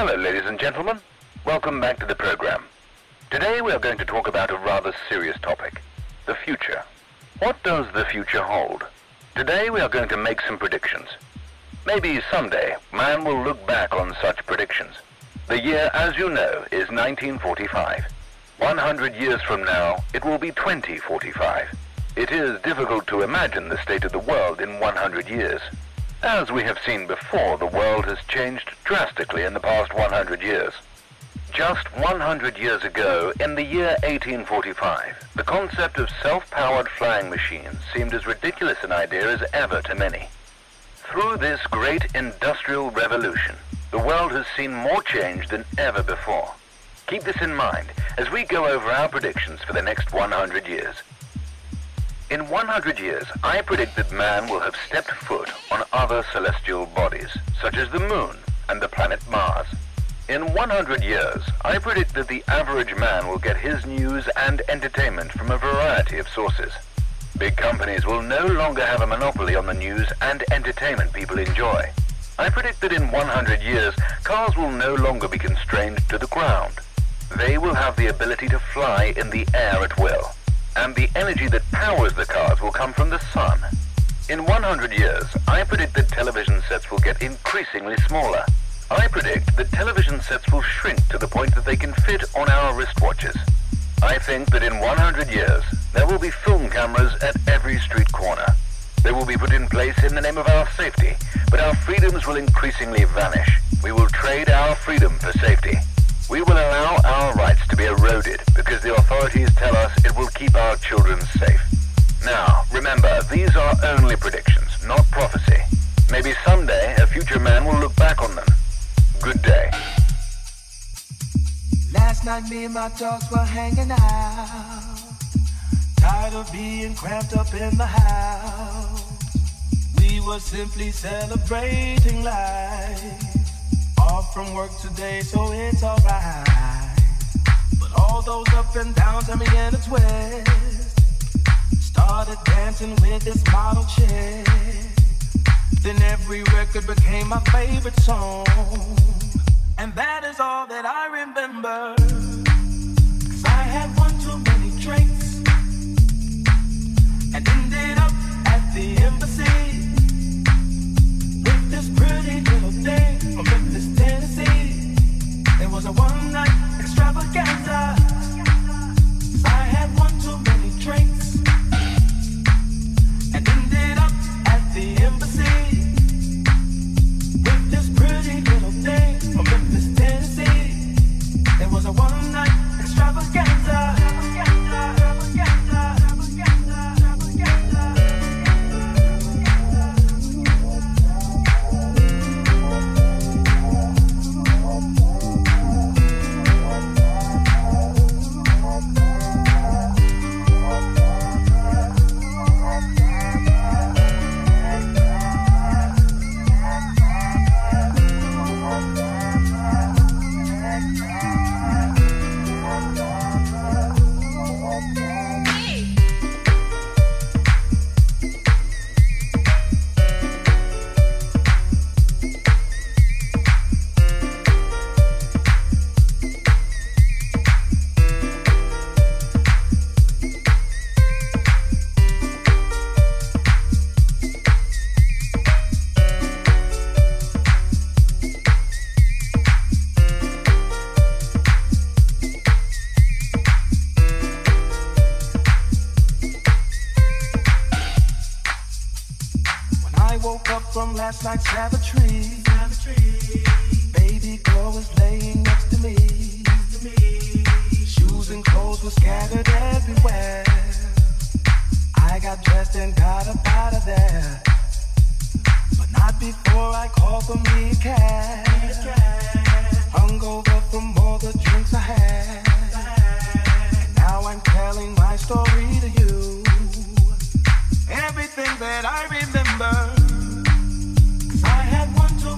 Hello ladies and gentlemen, welcome back to the program. Today we are going to talk about a rather serious topic, the future. What does the future hold? Today we are going to make some predictions. Maybe someday man will look back on such predictions. The year, as you know, is 1945. 100 years from now, it will be 2045. It is difficult to imagine the state of the world in 100 years. As we have seen before, the world has changed drastically in the past 100 years. Just 100 years ago, in the year 1845, the concept of self-powered flying machines seemed as ridiculous an idea as ever to many. Through this great industrial revolution, the world has seen more change than ever before. Keep this in mind as we go over our predictions for the next 100 years. In 100 years, I predict that man will have stepped foot on other celestial bodies, such as the Moon and the planet Mars. In 100 years, I predict that the average man will get his news and entertainment from a variety of sources. Big companies will no longer have a monopoly on the news and entertainment people enjoy. I predict that in 100 years, cars will no longer be constrained to the ground. They will have the ability to fly in the air at will, and the energy that powers the cars will come from the sun. In 100 years, I predict that television sets will get increasingly smaller. I predict that television sets will shrink to the point that they can fit on our wristwatches. I think that in 100 years, there will be film cameras at every street corner. They will be put in place in the name of our safety, but our freedoms will increasingly vanish. We will trade our freedom for safety. We will allow our rights to be eroded because the authorities tell us it will keep our children safe. Now, remember, these are only predictions, not prophecy. Maybe someday a future man will look back on them. Good day. Last night me and my dogs were hanging out, tired of being cramped up in the house. We were simply celebrating life. Off from work today, so it's alright. But all those up and downs had me in a twist. Started dancing with this model chick. Then every record became my favorite song. And that is all that I remember. 'Cause I had one too many drinks and ended up at the embassy with this pretty little thing from Memphis, Tennessee. It was a one-night extravaganza. 'Cause I had one too many drinks and ended up at the embassy with this pretty little thing from Memphis, Tennessee. It was a one-night extravaganza. Last night's savagery. Baby girl was laying next to me. Shoes and clothes were scattered everywhere. I got dressed and got up out of there, but not before I called for me a cab. Hungover from all the drinks I had, and now I'm telling my story to you. Everything that I remember. I had one too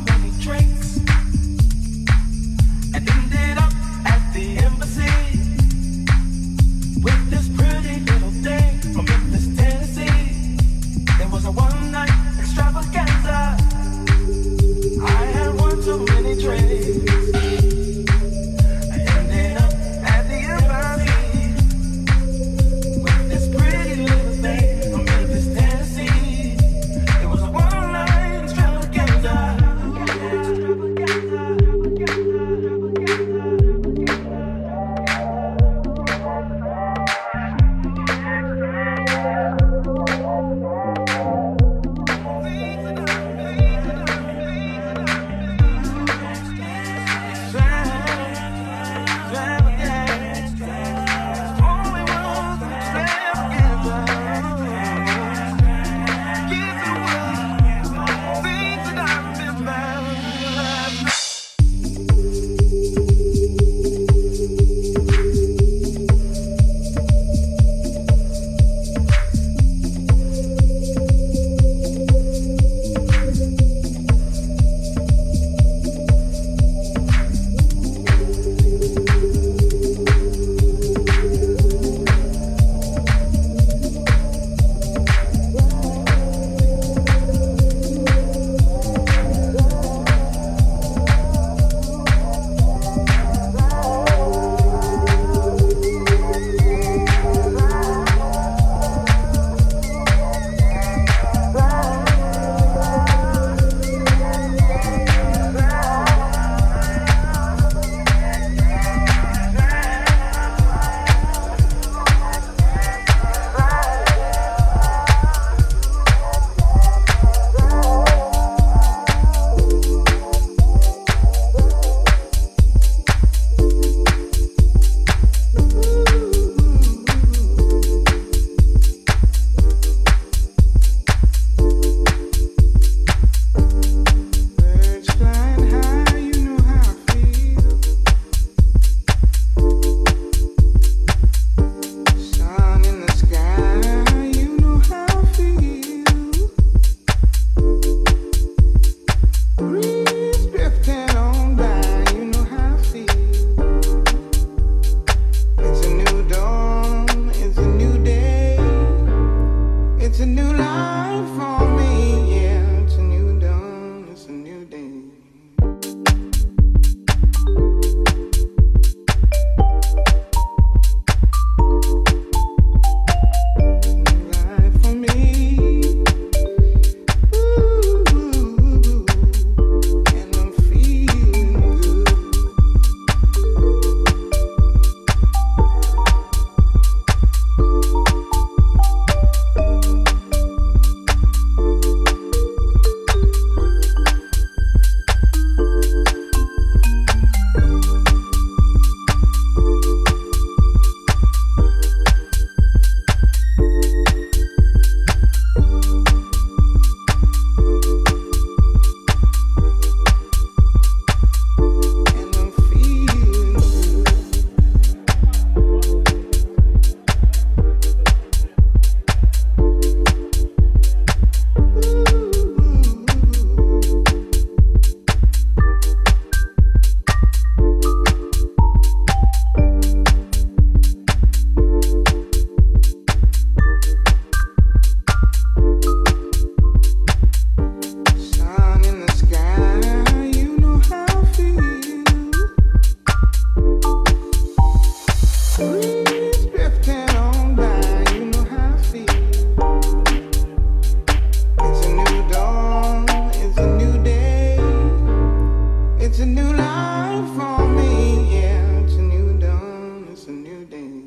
a new life for me, yeah. It's a new dawn, it's a new day,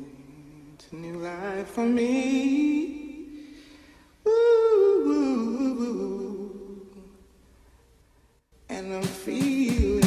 it's a new life for me. Ooh, and I'm feeling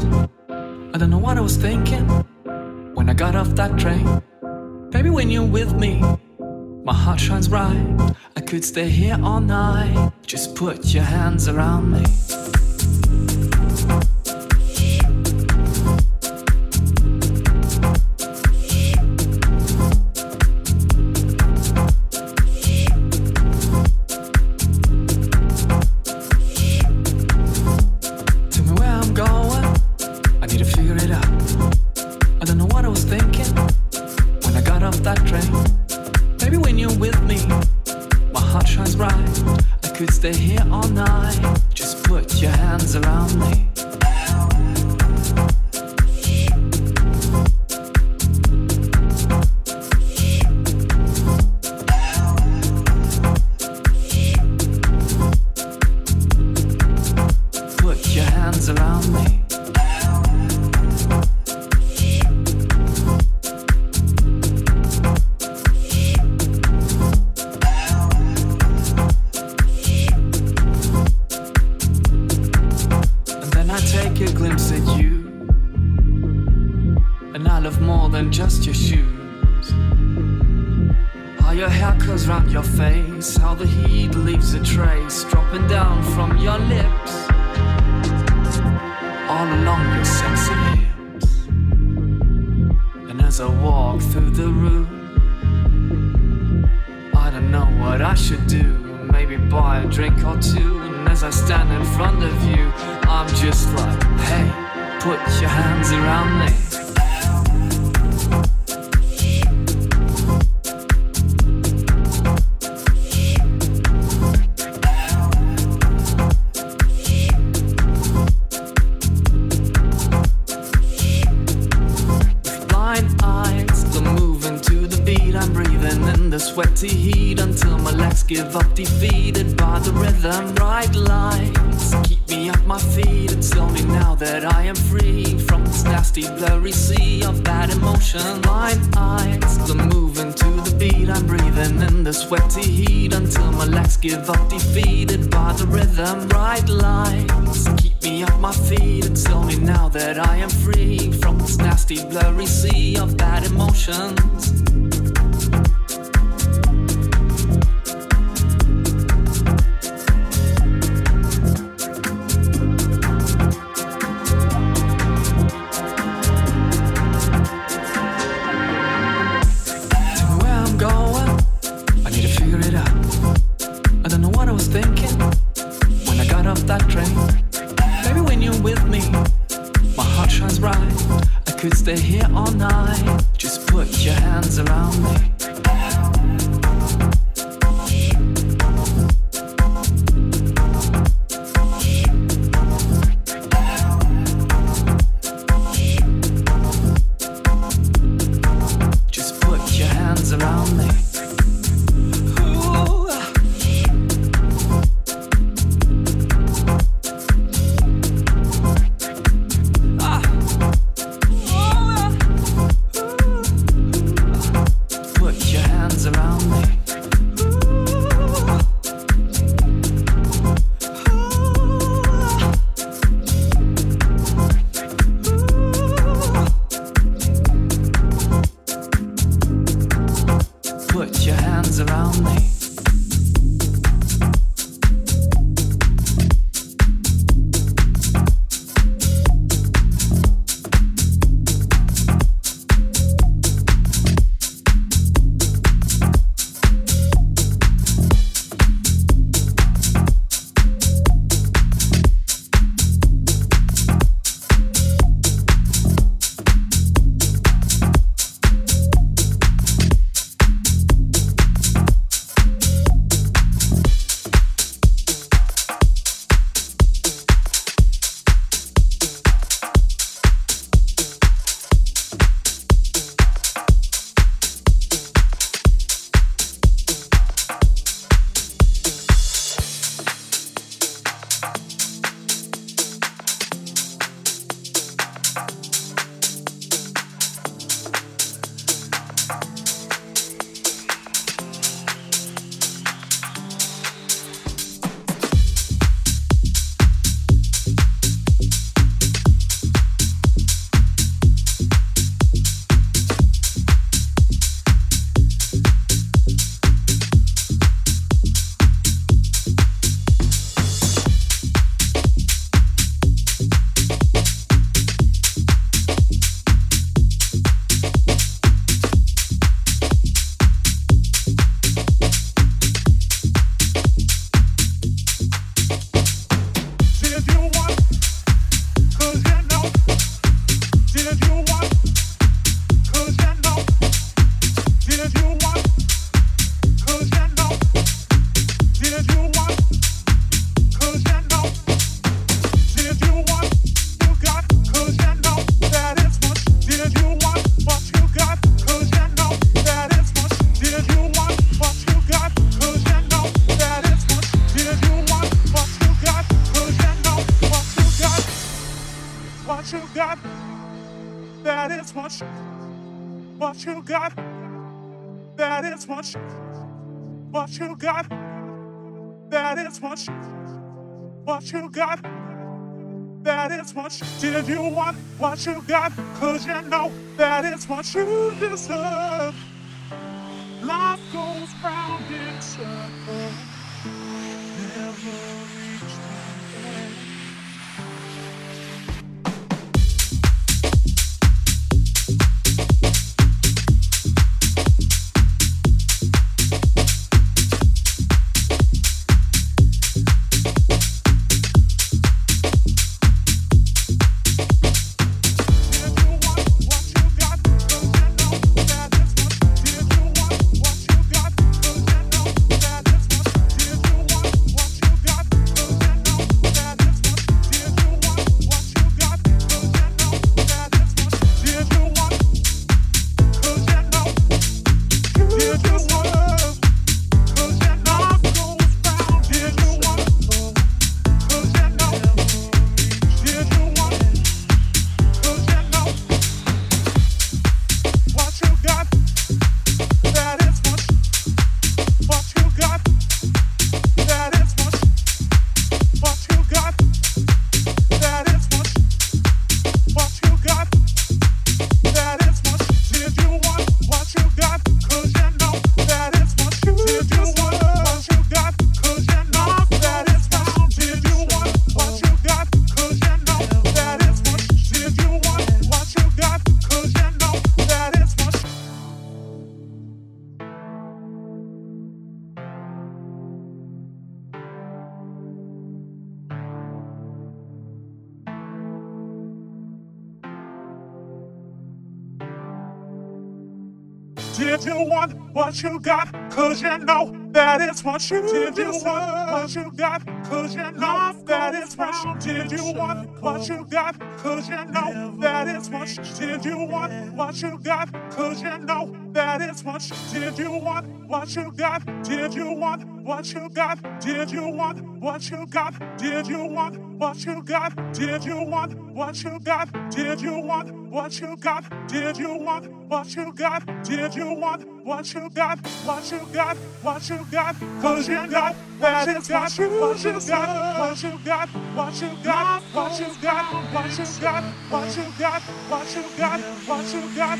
I don't know what I was thinking when I got off that train. Baby, when you're with me, my heart shines bright. I could stay here all night. Just put your hands around me. Give up, defeated by the rhythm. Bright lights keep me off my feet. It's only now that I am free from this nasty blurry sea of bad emotion. Blind eyes, I'm moving to the beat. I'm breathing in the sweaty heat until my legs give up, defeated by the rhythm. Bright lights keep me off my feet. It's only now that I am free from this nasty blurry sea of bad emotions. Did you want what you got? 'Cause you know that it's what you deserve. Life goes round in circles, never reach the end. What you got, 'cause you know that it's what you deserve. Did you want what you got, 'cause you know that it's what you deserve. Did you want what you got, 'cause you know that it's what you deserve. Did you want what you got, 'cause you know that it's what you deserve. Did you want what you got, did you want what you got, did you want what you got, did you want what you got, did you want what you got, did you want what you got, did you want what you got, did you want what you got, what you got, what you got, 'cause you know that it's what you got, what you got, what you got, what you got, what you got, what you got, what you got, what you got,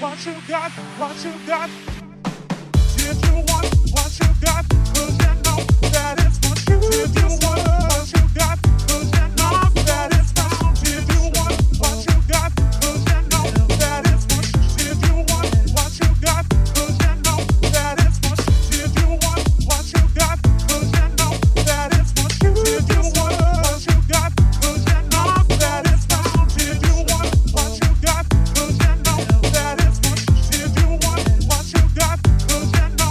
what you got, what you got, what you got. Did you want what you got, 'cause you know that it's what you deserve. Did you want what you got, 'cause you know that it's found. Did you want what you got, 'cause you know that it's what you deserve. Did you want what you got, 'cause you know that it's what you deserve. Did you want what you got, 'cause you know that it's what you deserve. Did you want what you got, 'cause you know that it's found. Did you want what you got, 'cause you know that it's what you deserve. Did you want what you got, 'cause you know that it's what you deserve.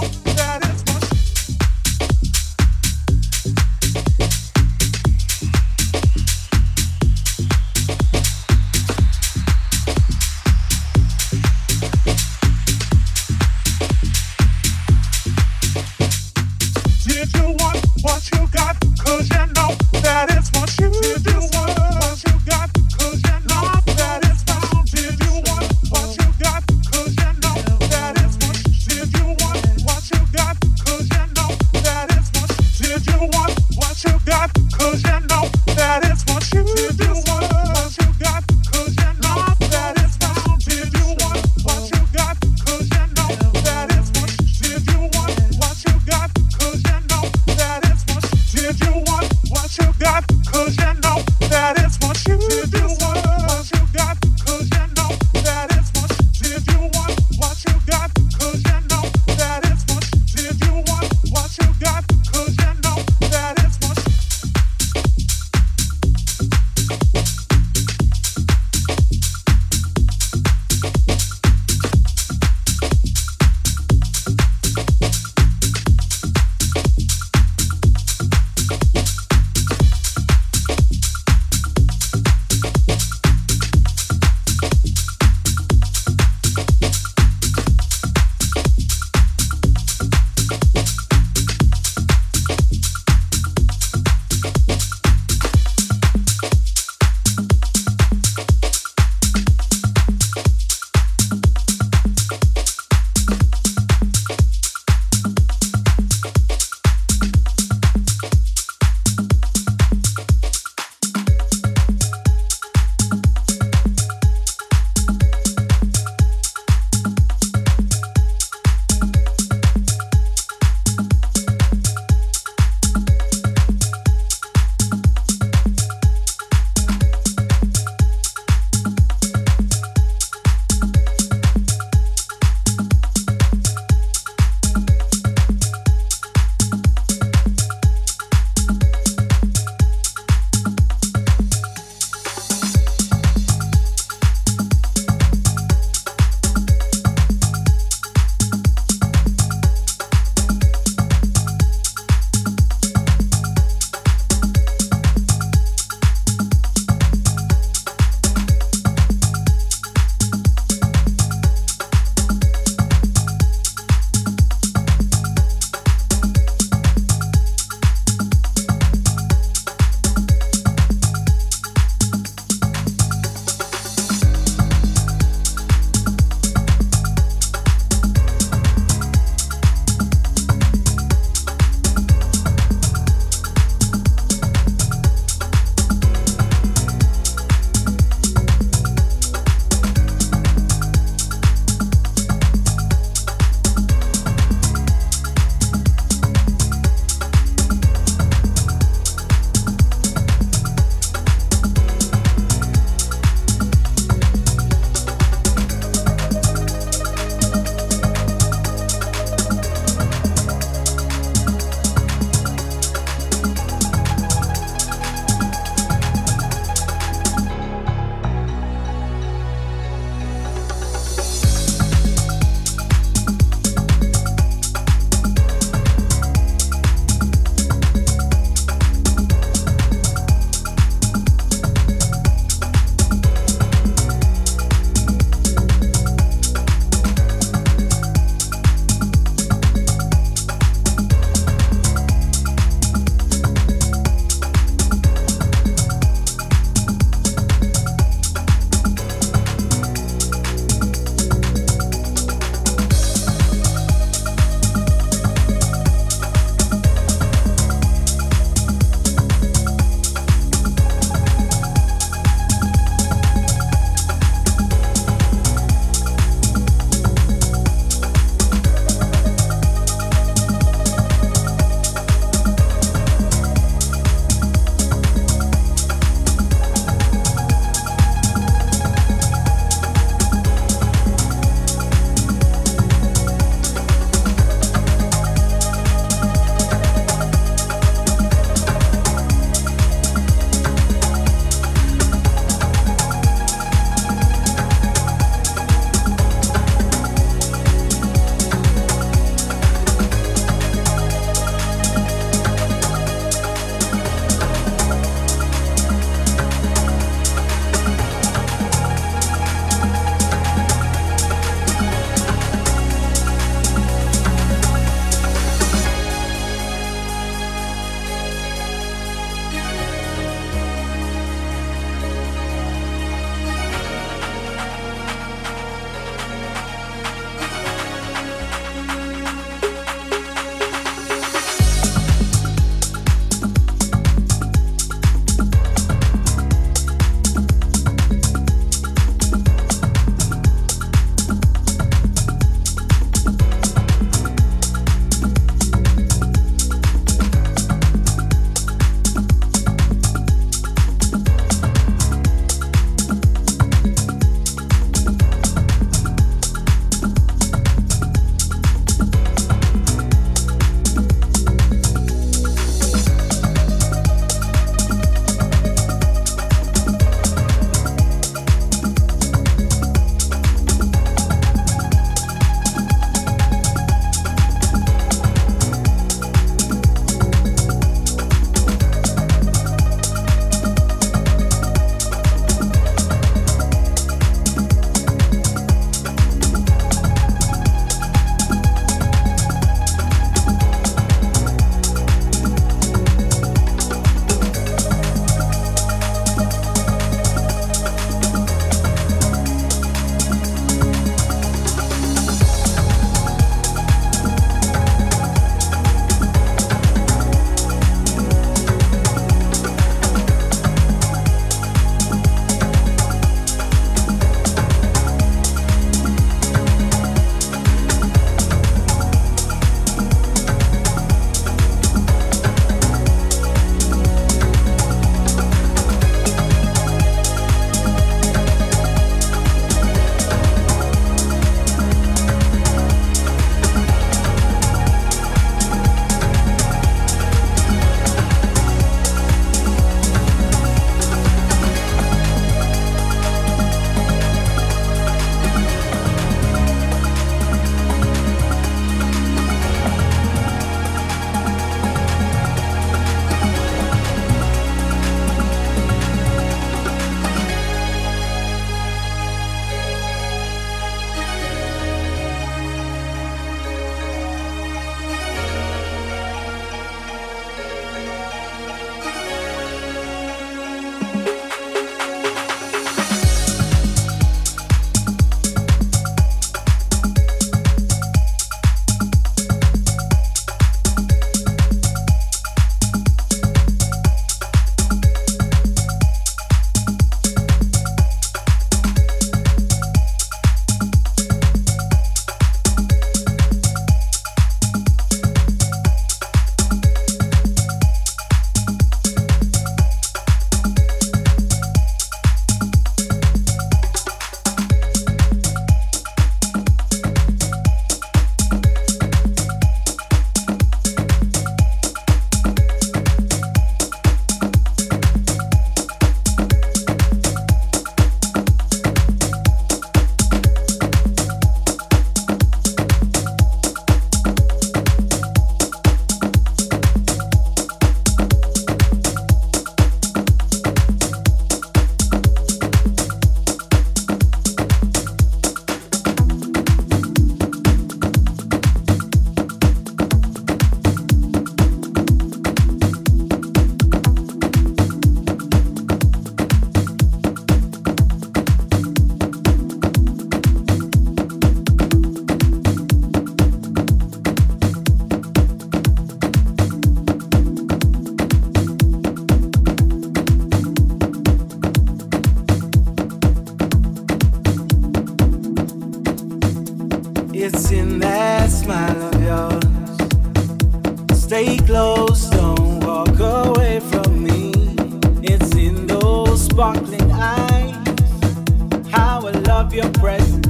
It's in that smile of yours. Stay close, don't walk away from me. It's in those sparkling eyes. How I love your presence.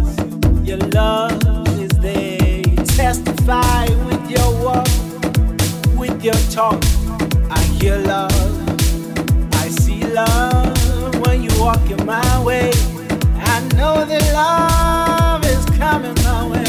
Your love is there. Testify with your walk, with your talk. I hear love, I see love. When you walk in my way, I know that love is coming my way.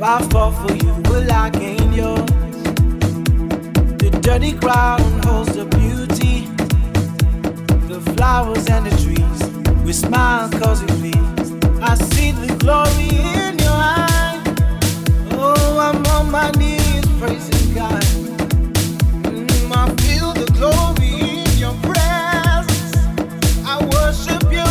I fall for you, will I gain yours? The dirty ground holds the beauty, the flowers and the trees. We smile cause we please. I see the glory in your eyes. Oh, I'm on my knees praising God. I feel the glory in your presence. I worship you.